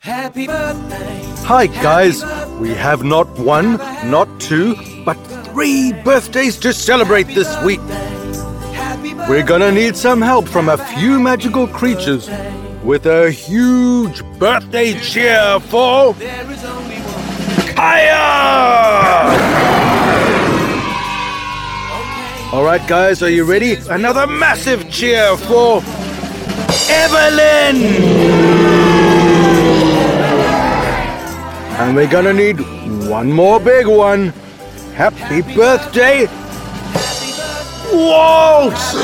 Happy birthday. Hi guys, we have not one, not two, but three birthdays to celebrate this week. We're gonna need some help from a few magical creatures with a huge birthday cheer for Kaya! Alright guys, are you ready? Another massive cheer for Evelyn! And we're gonna need one more big one. Happy birthday, Waltz!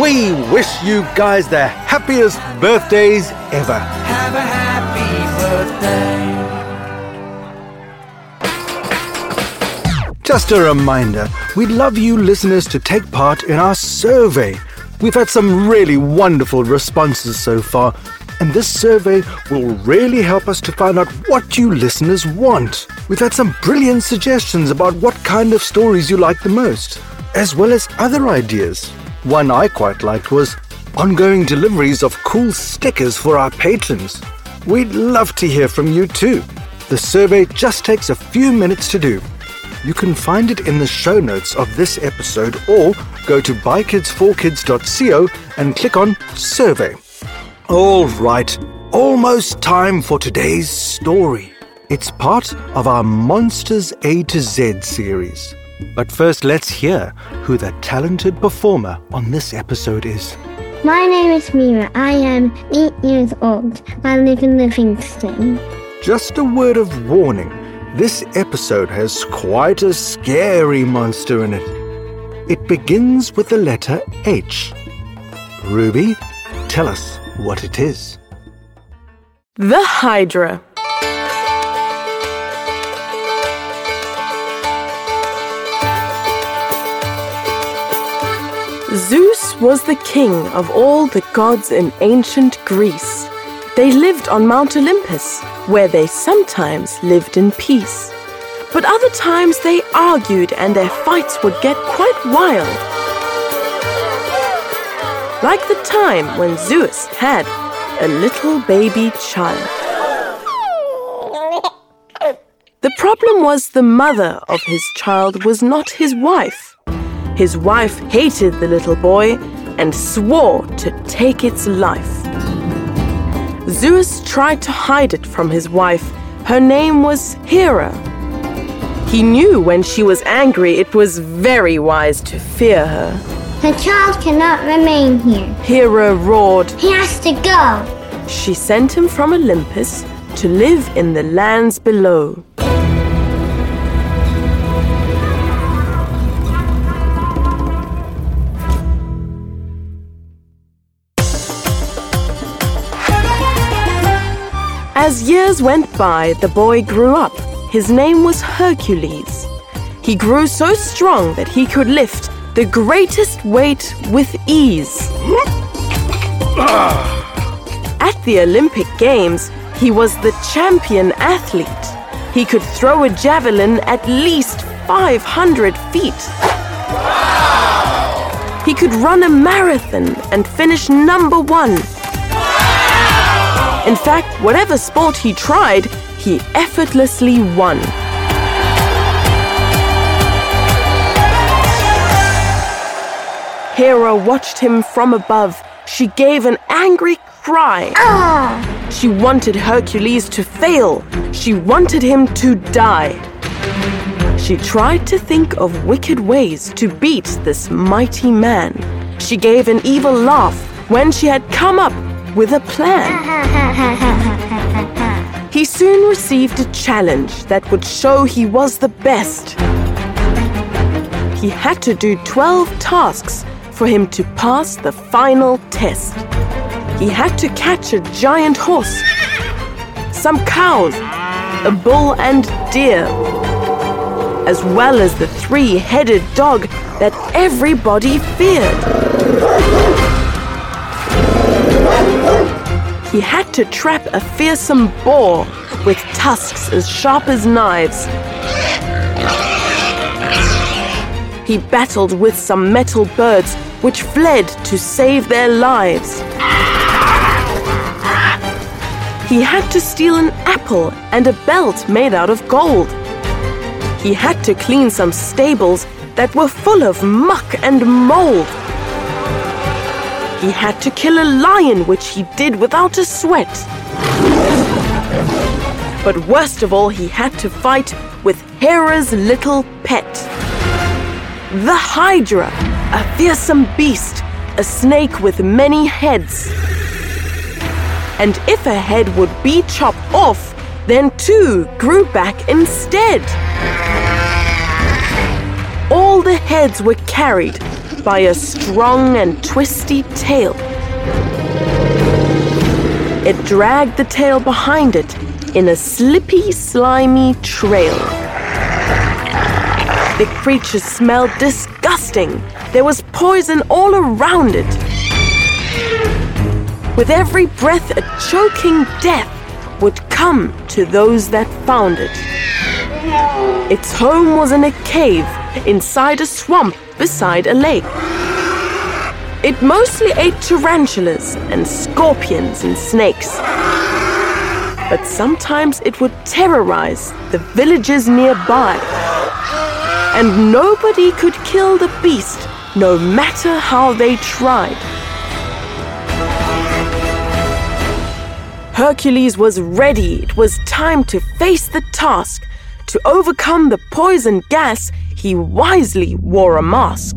We wish you guys the happiest birthdays ever. Have a happy birthday. Just a reminder, we'd love you listeners to take part in our survey. We've had some really wonderful responses so far. And this survey will really help us to find out what you listeners want. We've had some brilliant suggestions about what kind of stories you like the most, as well as other ideas. One I quite liked was ongoing deliveries of cool stickers for our patrons. We'd love to hear from you too. The survey just takes a few minutes to do. You can find it in the show notes of this episode or go to bykforkids.co and click on Survey. All right, almost time for today's story. It's part of our Monsters A to Z series. But first, let's hear who the talented performer on this episode is. My name is Mira. I am 8 years old. I live in Livingston. Just a word of warning. This episode has quite a scary monster in it. It begins with the letter H. Ruby, tell us what it is. The Hydra. Zeus was the king of all the gods in ancient Greece. They lived on Mount Olympus, where they sometimes lived in peace. But other times they argued and their fights would get quite wild. Like the time when Zeus had a little baby child. The problem was the mother of his child was not his wife. His wife hated the little boy and swore to take its life. Zeus tried to hide it from his wife. Her name was Hera. He knew when she was angry it was very wise to fear her. The child cannot remain here. Hera roared. He has to go. She sent him from Olympus to live in the lands below. As years went by, the boy grew up. His name was Hercules. He grew so strong that he could lift the greatest weight with ease. At the Olympic Games, he was the champion athlete. He could throw a javelin at least 500 feet. Wow. He could run a marathon and finish number 1. Wow. In fact, whatever sport he tried, he effortlessly won. Hera watched him from above. She gave an angry cry. Ah! She wanted Hercules to fail. She wanted him to die. She tried to think of wicked ways to beat this mighty man. She gave an evil laugh when she had come up with a plan. He soon received a challenge that would show he was the best. He had to do 12 tasks for him to pass the final test. he had to catch a giant horse, some cows, a bull and deer, as well as the three-headed dog that everybody feared. He had to trap a fearsome boar with tusks as sharp as knives. He battled with some metal birds which fled to save their lives. He had to steal an apple and a belt made out of gold. He had to clean some stables that were full of muck and mold. He had to kill a lion, which he did without a sweat. But worst of all, he had to fight with Hera's little pet, the Hydra, a fearsome beast, a snake with many heads. And if a head would be chopped off, then two grew back instead. All the heads were carried by a strong and twisty tail. It dragged the tail behind it in a slippy, slimy trail. The creature smelled disgusting. There was poison all around it. With every breath, a choking death would come to those that found it. Its home was in a cave inside a swamp beside a lake. It mostly ate tarantulas and scorpions and snakes. But sometimes it would terrorize the villages nearby. And nobody could kill the beast, no matter how they tried. Hercules was ready. It was time to face the task. To overcome the poison gas, he wisely wore a mask.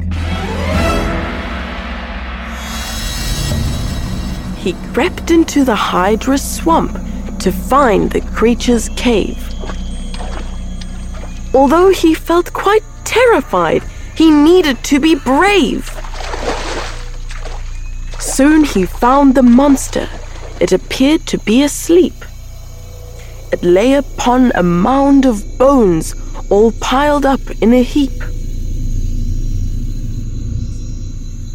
He crept into the Hydra swamp to find the creature's cave. Although he felt quite terrified, he needed to be brave. Soon he found the monster. It appeared to be asleep. It lay upon a mound of bones, all piled up in a heap.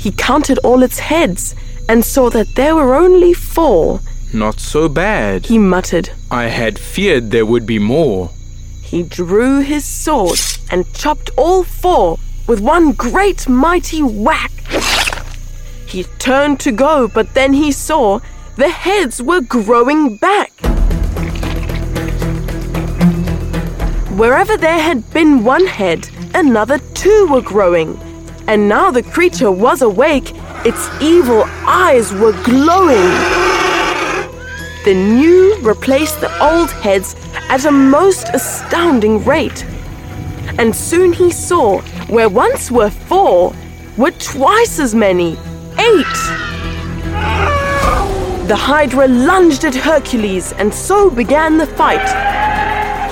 He counted all its heads and saw that there were only 4. "Not so bad," he muttered. "I had feared there would be more." He drew his sword and chopped all 4 with one great mighty whack. He turned to go, but then he saw the heads were growing back. Wherever there had been one head, another 2 were growing. And now the creature was awake. Its evil eyes were glowing. The new replaced the old heads at a most astounding rate. And soon he saw, where once were 4, were twice as many, 8. The Hydra lunged at Hercules, and so began the fight.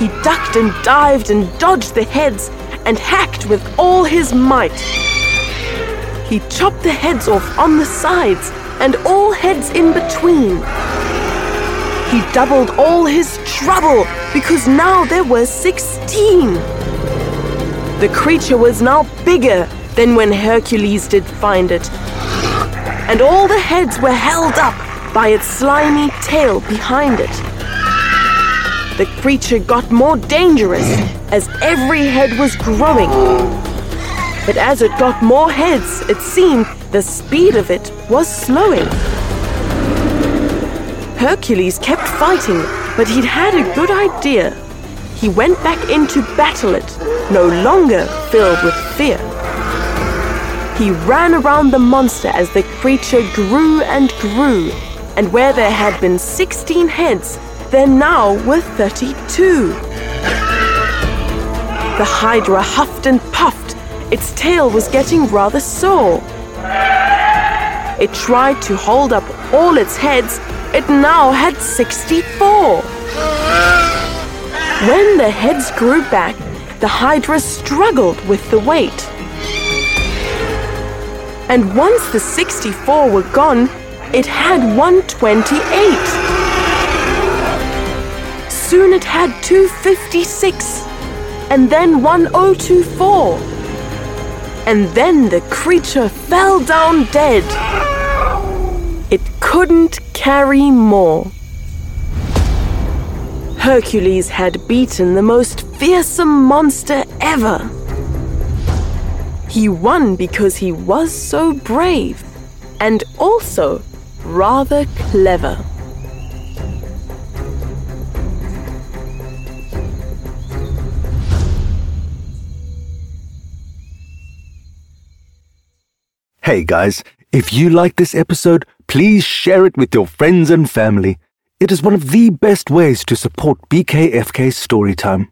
He ducked and dived and dodged the heads and hacked with all his might. He chopped the heads off on the sides and all heads in between. He doubled all his trouble, because now there were 16. The creature was now bigger than when Hercules did find it. And all the heads were held up by its slimy tail behind it. The creature got more dangerous as every head was growing. But as it got more heads, it seemed the speed of it was slowing. Hercules kept fighting, but he'd had a good idea. He went back in to battle it, no longer filled with fear. He ran around the monster as the creature grew and grew. And where there had been 16 heads, there now were 32. The Hydra huffed and puffed. Its tail was getting rather sore. It tried to hold up all its heads. It now had 64. When the heads grew back, the Hydra struggled with the weight. And once the 64 were gone, it had 128. Soon it had 256, and then 1024. And then the creature fell down dead. It couldn't carry more. Hercules had beaten the most fearsome monster ever. He won because he was so brave and also rather clever. Hey guys, if you like this episode, please share it with your friends and family. It is one of the best ways to support BKFK Storytime.